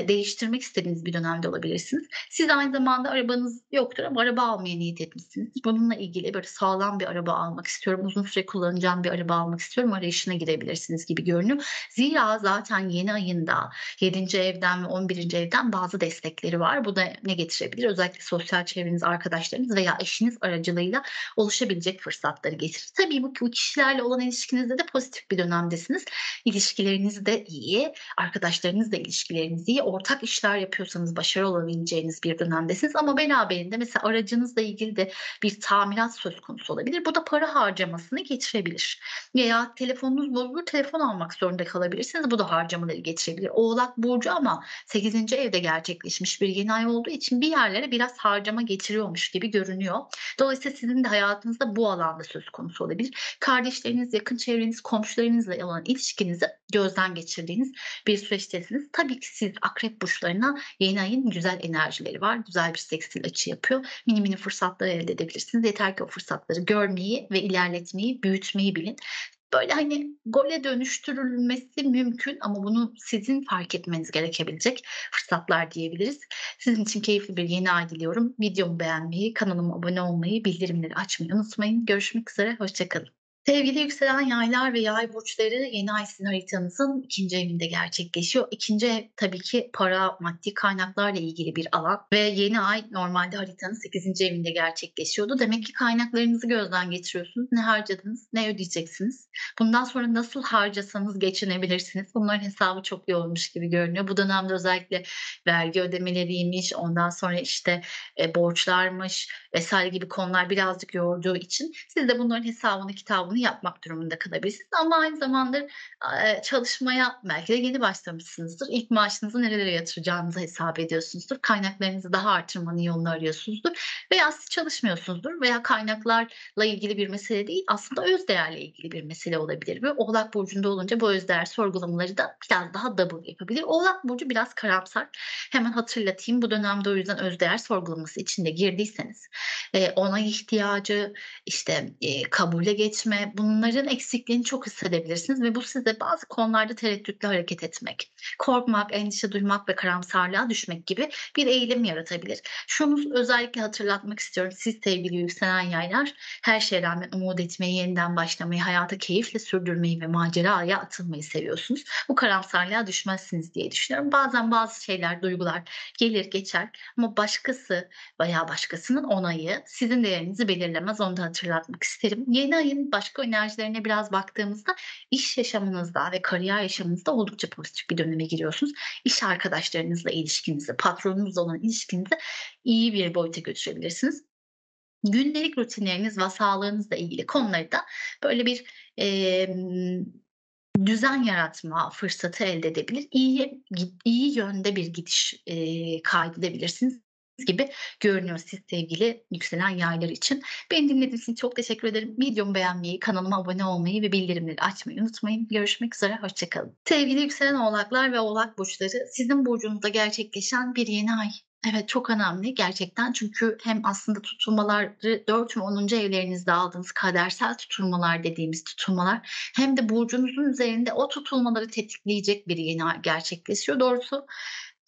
değiştirmek istediğiniz bir dönemde olabilirsiniz. Siz aynı zamanda arabanız yoktur ama araba almaya niyet etmişsiniz. Bununla ilgili böyle sağlam bir araba almak istiyorum, uzun süre kullanacağım bir araba almak istiyorum arayışına girebilirsiniz gibi görünüyor. Zira zaten yeni ayında 7. evden ve 11. evden bazı destekleri var. Bu da ne getirebilir? Özellikle sosyal çevreniz, arkadaşlarınız veya eşiniz aracılığıyla oluşabilecek fırsatları getirir. Tabii bu kişilerle olan ilişkinizde de pozitif bir dönemdesiniz. İlişkileriniz de iyi, arkadaşlarınızla ilişkileriniz iyi. Ortak işler yapıyorsanız başarılı olabileceğiniz bir dönemdesiniz ama beraberinde mesela aracınızla ilgili de bir tamirat söz konusu olabilir. Bu da para harcamasını getirebilir. Veya telefonunuz bozulur, telefon almak zorunda kalabilirsiniz. Bu da harcamaları getirebilir. Oğlak Burcu ama 8. evde gerçekleşmiş bir yeni ay olduğu için bir yerlere biraz harcama getiriyormuş gibi görünüyor. Dolayısıyla sizin de hayatınızda bu alanda söz konusu olabilir. Kardeşleriniz, yakın çevreniz, komşularınızla olan ilişkinizi gözden geçirdiğiniz bir süreçtesiniz. Tabii ki siz akrep burçlarına yeni ayın güzel enerjileri var. Güzel bir seksil açı yapıyor. Mini mini fırsatları elde edebilirsiniz. Yeter ki o fırsatları görmeyi ve ilerletmeyi, büyütmeyi bilin. Böyle hani gole dönüştürülmesi mümkün ama bunu sizin fark etmeniz gerekebilecek fırsatlar diyebiliriz. Sizin için keyifli bir yeni ay diliyorum. Videomu beğenmeyi, kanalıma abone olmayı, bildirimleri açmayı unutmayın. Görüşmek üzere, hoşçakalın. Sevgili yükselen yaylar ve yay burçları, yeni ay sizin haritanızın 2. evinde gerçekleşiyor. 2. ev tabii ki para, maddi kaynaklarla ilgili bir alan ve yeni ay normalde haritanın 8. evinde gerçekleşiyordu. Demek ki kaynaklarınızı gözden geçiriyorsunuz. Ne harcadınız, ne ödeyeceksiniz. Bundan sonra nasıl harcasanız geçinebilirsiniz. Bunların hesabı çok yoğunmuş gibi görünüyor. Bu dönemde özellikle vergi ödemeleriymiş, ondan sonra işte borçlarmış vesaire gibi konular birazcık yorduğu için siz de bunların hesabını, kitabını yapmak durumunda kalabilirsiniz ama aynı zamanda çalışmaya belki de yeni başlamışsınızdır. İlk maaşınızı nerelere yatıracağınızı hesap ediyorsunuzdur. Kaynaklarınızı daha artırmanın yolunu arıyorsunuzdur veya siz çalışmıyorsunuzdur veya kaynaklarla ilgili bir mesele değil aslında özdeğerle ilgili bir mesele olabilir. Ve Oğlak Burcu'nda olunca bu özdeğer sorgulamaları da biraz daha double yapabilir. Oğlak Burcu biraz karamsar. Hemen hatırlatayım, bu dönemde o yüzden özdeğer sorgulaması içinde girdiyseniz onay ihtiyacı, işte kabule geçme, bunların eksikliğini çok hissedebilirsiniz ve bu size bazı konularda tereddütlü hareket etmek, korkmak, endişe duymak ve karamsarlığa düşmek gibi bir eğilim yaratabilir. Şunu özellikle hatırlatmak istiyorum. Siz sevgili yükselen yaylar her şeye rağmen umut etmeyi, yeniden başlamayı, hayata keyifle sürdürmeyi ve maceraya atılmayı seviyorsunuz. Bu karamsarlığa düşmezsiniz diye düşünüyorum. Bazen bazı şeyler, duygular gelir geçer ama başkası veya başkasının onayı, sizin değerinizi belirlemez. Onu da hatırlatmak isterim. Yeni ayın başka enerjilerine biraz baktığımızda iş yaşamınızda ve kariyer yaşamınızda oldukça pozitif bir döneme giriyorsunuz. İş arkadaşlarınızla ilişkinizi, patronunuzla olan ilişkinizi iyi bir boyuta götürebilirsiniz. Gündelik rutinleriniz ve sağlığınızla ilgili konuları da böyle bir düzen yaratma fırsatı elde edebilir. İyi yönde bir gidiş kaydedebilirsiniz gibi görünüyor siz sevgili yükselen yaylar için. Beni dinlediğiniz için çok teşekkür ederim. Videomu beğenmeyi, kanalıma abone olmayı ve bildirimleri açmayı unutmayın. Görüşmek üzere, hoşçakalın. Sevgili yükselen oğlaklar ve oğlak burçları, sizin burcunuzda gerçekleşen bir yeni ay. Evet, çok önemli gerçekten, çünkü hem aslında tutulmaları 4 ve 10. evlerinizde aldığınız kadersel tutulmalar dediğimiz tutulmalar, hem de burcunuzun üzerinde o tutulmaları tetikleyecek bir yeni ay gerçekleşiyor. Doğrusu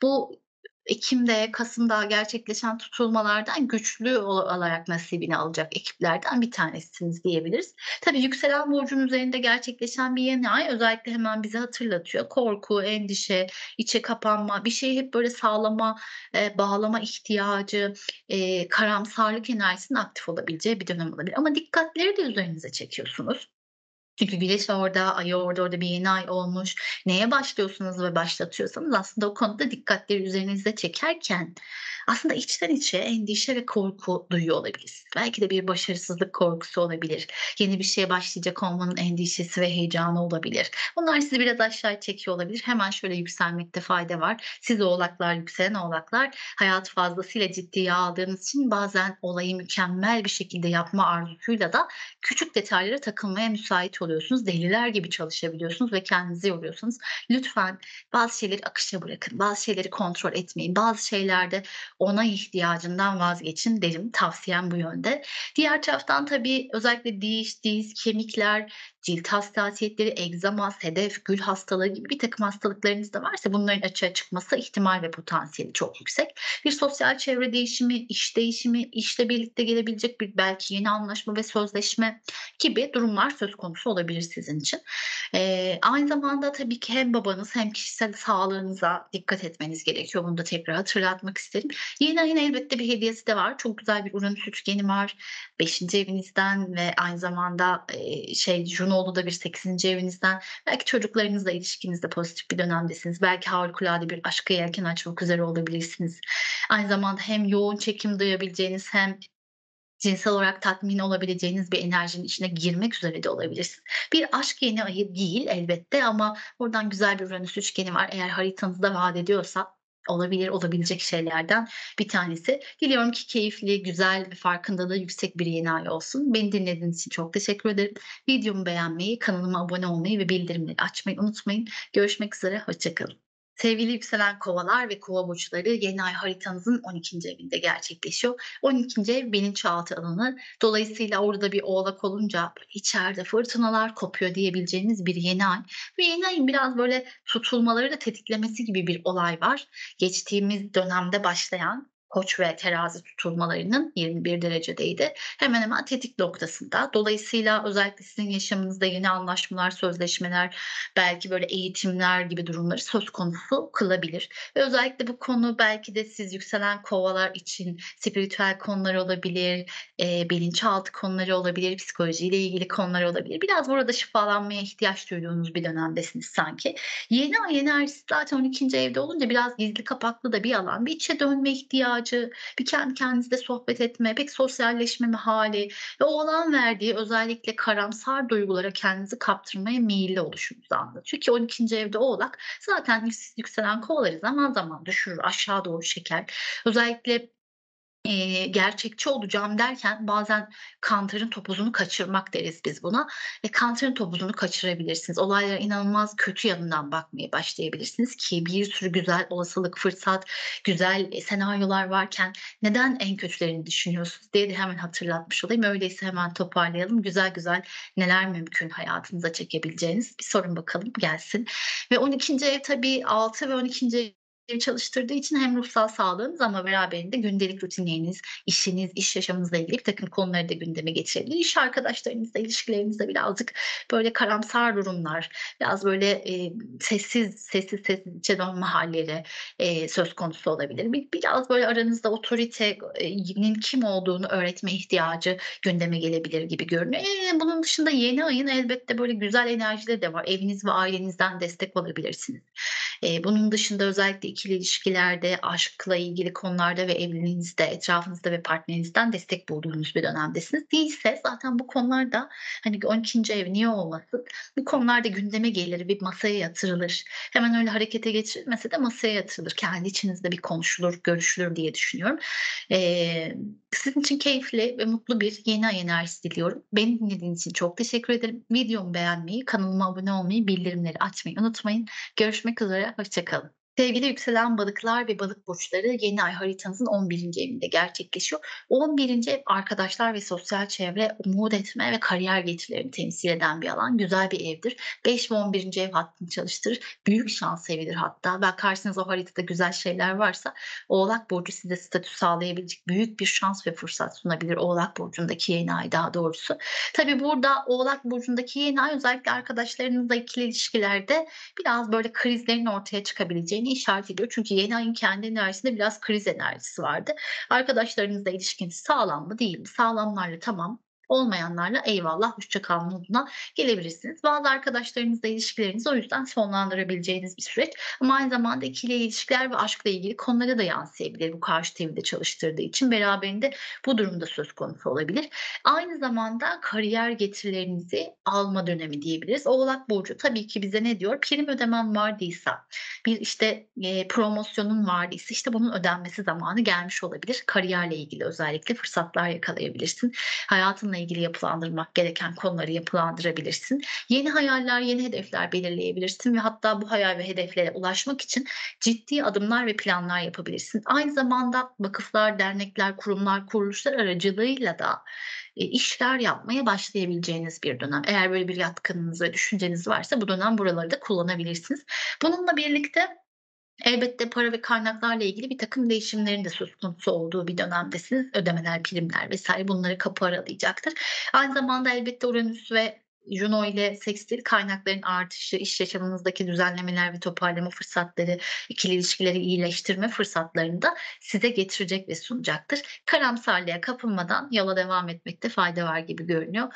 bu Ekim'de, Kasım'da gerçekleşen tutulmalardan güçlü olarak nasibini alacak ekiplerden bir tanesiniz diyebiliriz. Tabii yükselen burcun üzerinde gerçekleşen bir yeni ay özellikle hemen bizi hatırlatıyor. Korku, endişe, içe kapanma, bir şeyi hep böyle sağlama, bağlama ihtiyacı, karamsarlık enerjisinin aktif olabileceği bir dönem olabilir. Ama dikkatleri de üzerinize çekiyorsunuz. Çünkü güneş orada, ay orada bir yeni ay olmuş. Neye başlıyorsunuz ve başlatıyorsanız aslında o konuda dikkatleri üzerinize çekerken aslında içten içe endişe ve korku duyuyor olabilirsiniz. Belki de bir başarısızlık korkusu olabilir. Yeni bir şeye başlayacak olmanın endişesi ve heyecanı olabilir. Bunlar sizi biraz aşağı çekiyor olabilir. Hemen şöyle yükselmekte fayda var. Siz oğlaklar, yükselen oğlaklar hayatı fazlasıyla ciddiye aldığınız için bazen olayı mükemmel bir şekilde yapma arzusuyla da küçük detaylara takılmaya müsait oluyorsunuz. Deliler gibi çalışabiliyorsunuz ve kendinizi yoruyorsunuz. Lütfen bazı şeyleri akışa bırakın. Bazı şeyleri kontrol etmeyin. Bazı şeylerde ona ihtiyacından vazgeçin derim. Tavsiyem bu yönde. Diğer taraftan tabii özellikle diz, kemikler, cilt hassasiyetleri, egzama, sedef, gül hastalığı gibi bir takım hastalıklarınız da varsa bunların açığa çıkması ihtimal ve potansiyeli çok yüksek. Bir sosyal çevre değişimi, işle birlikte gelebilecek bir belki yeni anlaşma ve sözleşme gibi durumlar söz konusu olabilir sizin için. Aynı zamanda tabii ki hem babanız hem kişisel sağlığınıza dikkat etmeniz gerekiyor. Bunu da tekrar hatırlatmak isterim. Yeni ayın elbette bir hediyesi de var. Çok güzel bir Uranüs üçgeni var. 5. evinizden ve aynı zamanda Juno'lu da bir 8. evinizden. Belki çocuklarınızla ilişkinizde pozitif bir dönemdesiniz. Belki harikulade bir aşka yelken açmak üzere olabilirsiniz. Aynı zamanda hem yoğun çekim duyabileceğiniz hem cinsel olarak tatmin olabileceğiniz bir enerjinin içine girmek üzere de olabilirsiniz. Bir aşk yeni ayı değil elbette ama oradan güzel bir Uranüs üçgeni var. Eğer haritanızda vaat ediyorsa olabilecek şeylerden bir tanesi. Diliyorum ki keyifli, güzel ve farkındalığı yüksek bir yeni ay olsun. Beni dinlediğiniz için çok teşekkür ederim. Videomu beğenmeyi, kanalıma abone olmayı ve bildirimleri açmayı unutmayın. Görüşmek üzere, hoşçakalın. Sevgili yükselen kovalar ve kova burçları, yeni ay haritanızın 12. evinde gerçekleşiyor. 12. ev bilinçaltı alanı. Dolayısıyla orada bir oğlak olunca içeride fırtınalar kopuyor diyebileceğiniz bir yeni ay. Bu yeni ayın biraz böyle tutulmaları da tetiklemesi gibi bir olay var. Geçtiğimiz dönemde başlayan Koç ve Terazi tutulmalarının 21 derecedeydi. Hemen hemen tetik noktasında. Dolayısıyla özellikle sizin yaşamınızda yeni anlaşmalar, sözleşmeler, belki böyle eğitimler gibi durumları söz konusu kılabilir. Ve özellikle bu konu belki de siz yükselen kovalar için spiritüel konular olabilir, bilinçaltı konuları olabilir, psikolojiyle ilgili konular olabilir. Biraz burada şifalanmaya ihtiyaç duyduğunuz bir dönemdesiniz sanki. Yeni ay enerjisi zaten 12. evde olunca biraz gizli kapaklı da bir alan. Bir içe dönme ihtiyacı, bir kendi kendinizle sohbet etme, pek sosyalleşmeme hali ve o alan verdiği özellikle karamsar duygulara kendinizi kaptırmaya meyilli oluşunuzu anlatıyor. Çünkü 12. evde oğlak zaten yükselen kovaları zaman zaman düşürür, aşağı doğru çeker. Özellikle gerçekçi olacağım derken bazen kantarın topuzunu kaçırmak deriz biz buna. Kantarın topuzunu kaçırabilirsiniz. Olaylara inanılmaz kötü yanından bakmaya başlayabilirsiniz ki bir sürü güzel olasılık, fırsat, güzel senaryolar varken neden en kötülerini düşünüyorsunuz diye de hemen hatırlatmış olayım. Öyleyse hemen toparlayalım. Güzel güzel neler mümkün hayatınıza çekebileceğiniz bir sorun bakalım gelsin. Ve 12. ev tabii 6 ve 12. ev çalıştırdığı için hem ruhsal sağlığınız ama beraberinde gündelik rutinleriniz, işiniz, iş yaşamınızla ilgili bir takım konuları da gündeme getirebilir. İş arkadaşlarınızla, ilişkilerinizle birazcık böyle karamsar durumlar, biraz böyle sessiz içe dönme halleri söz konusu olabilir. Biraz böyle aranızda otoritenin kim olduğunu öğretme ihtiyacı gündeme gelebilir gibi görünüyor. Bunun dışında yeni ayın elbette böyle güzel enerjileri de var. Eviniz ve ailenizden destek alabilirsiniz. Bunun dışında özellikle ikili ilişkilerde, aşkla ilgili konularda ve evliliğinizde, etrafınızda ve partnerinizden destek bulduğunuz bir dönemdesiniz. Değilse zaten bu konularda hani 12. ev niye olmasın? Bu konularda gündeme gelir, bir masaya yatırılır. Hemen öyle harekete geçirilmese de masaya yatırılır. Kendi içinizde bir konuşulur, görüşülür diye düşünüyorum. Sizin için keyifli ve mutlu bir yeni ay enerjisi diliyorum. Beni dinlediğiniz için çok teşekkür ederim. Videomu beğenmeyi, kanalıma abone olmayı, bildirimleri açmayı unutmayın. Görüşmek üzere, hoşçakalın. Sevgili yükselen balıklar ve balık burçları, yeni ay haritanızın 11. evinde gerçekleşiyor. 11. ev arkadaşlar ve sosyal çevre, umut etme ve kariyer getirilerini temsil eden bir alan. Güzel bir evdir. 5 ve 11. ev hattını çalıştırır. Büyük şans evidir hatta. Ve karşınızda o haritada güzel şeyler varsa Oğlak Burcu size statü sağlayabilecek büyük bir şans ve fırsat sunabilir. Oğlak Burcu'ndaki yeni ay daha doğrusu. Tabii burada Oğlak Burcu'ndaki yeni ay özellikle arkadaşlarınızla ikili ilişkilerde biraz böyle krizlerin ortaya çıkabileceğini işaret ediyor. Çünkü yeni ayın kendi enerjisinde biraz kriz enerjisi vardı. Arkadaşlarınızla ilişkiniz sağlam mı değil mi? Sağlamlarla tamam, olmayanlarla eyvallah, hoşçakalın moduna gelebilirsiniz. Bazı arkadaşlarınızla ilişkilerinizi o yüzden sonlandırabileceğiniz bir süreç. Ama aynı zamanda ikili ilişkiler ve aşkla ilgili konulara da yansıyabilir. Bu karşı evde çalıştırdığı için beraberinde bu durumda söz konusu olabilir. Aynı zamanda kariyer getirilerinizi alma dönemi diyebiliriz. Oğlak Burcu tabii ki bize ne diyor? Prim ödemen vardıysa, bir işte promosyonun vardıysa işte bunun ödenmesi zamanı gelmiş olabilir. Kariyerle ilgili özellikle fırsatlar yakalayabilirsin. Hayatınla ilgili yapılandırmak gereken konuları yapılandırabilirsin. Yeni hayaller, yeni hedefler belirleyebilirsin ve hatta bu hayal ve hedeflere ulaşmak için ciddi adımlar ve planlar yapabilirsin. Aynı zamanda vakıflar, dernekler, kurumlar, kuruluşlar aracılığıyla da işler yapmaya başlayabileceğiniz bir dönem. Eğer böyle bir yatkınlığınız ve düşünceniz varsa bu dönem buraları da kullanabilirsiniz. Bununla birlikte elbette para ve kaynaklarla ilgili bir takım değişimlerin de söz konusu olduğu bir dönemdesiniz. Ödemeler, primler vesaire bunları kapı aralayacaktır. Aynı zamanda elbette Uranüs ve Juno ile sekstil kaynakların artışı, iş yaşamınızdaki düzenlemeler ve toparlama fırsatları, ikili ilişkileri iyileştirme fırsatlarını da size getirecek ve sunacaktır. Karamsarlığa kapılmadan yola devam etmekte fayda var gibi görünüyor.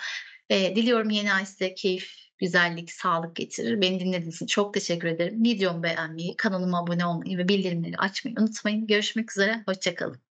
Diliyorum yeni ay size keyif, güzellik, sağlık getirir. Beni dinlediğiniz için çok teşekkür ederim. Videomu beğenmeyi, kanalıma abone olmayı ve bildirimleri açmayı unutmayın. Görüşmek üzere, hoşça kalın.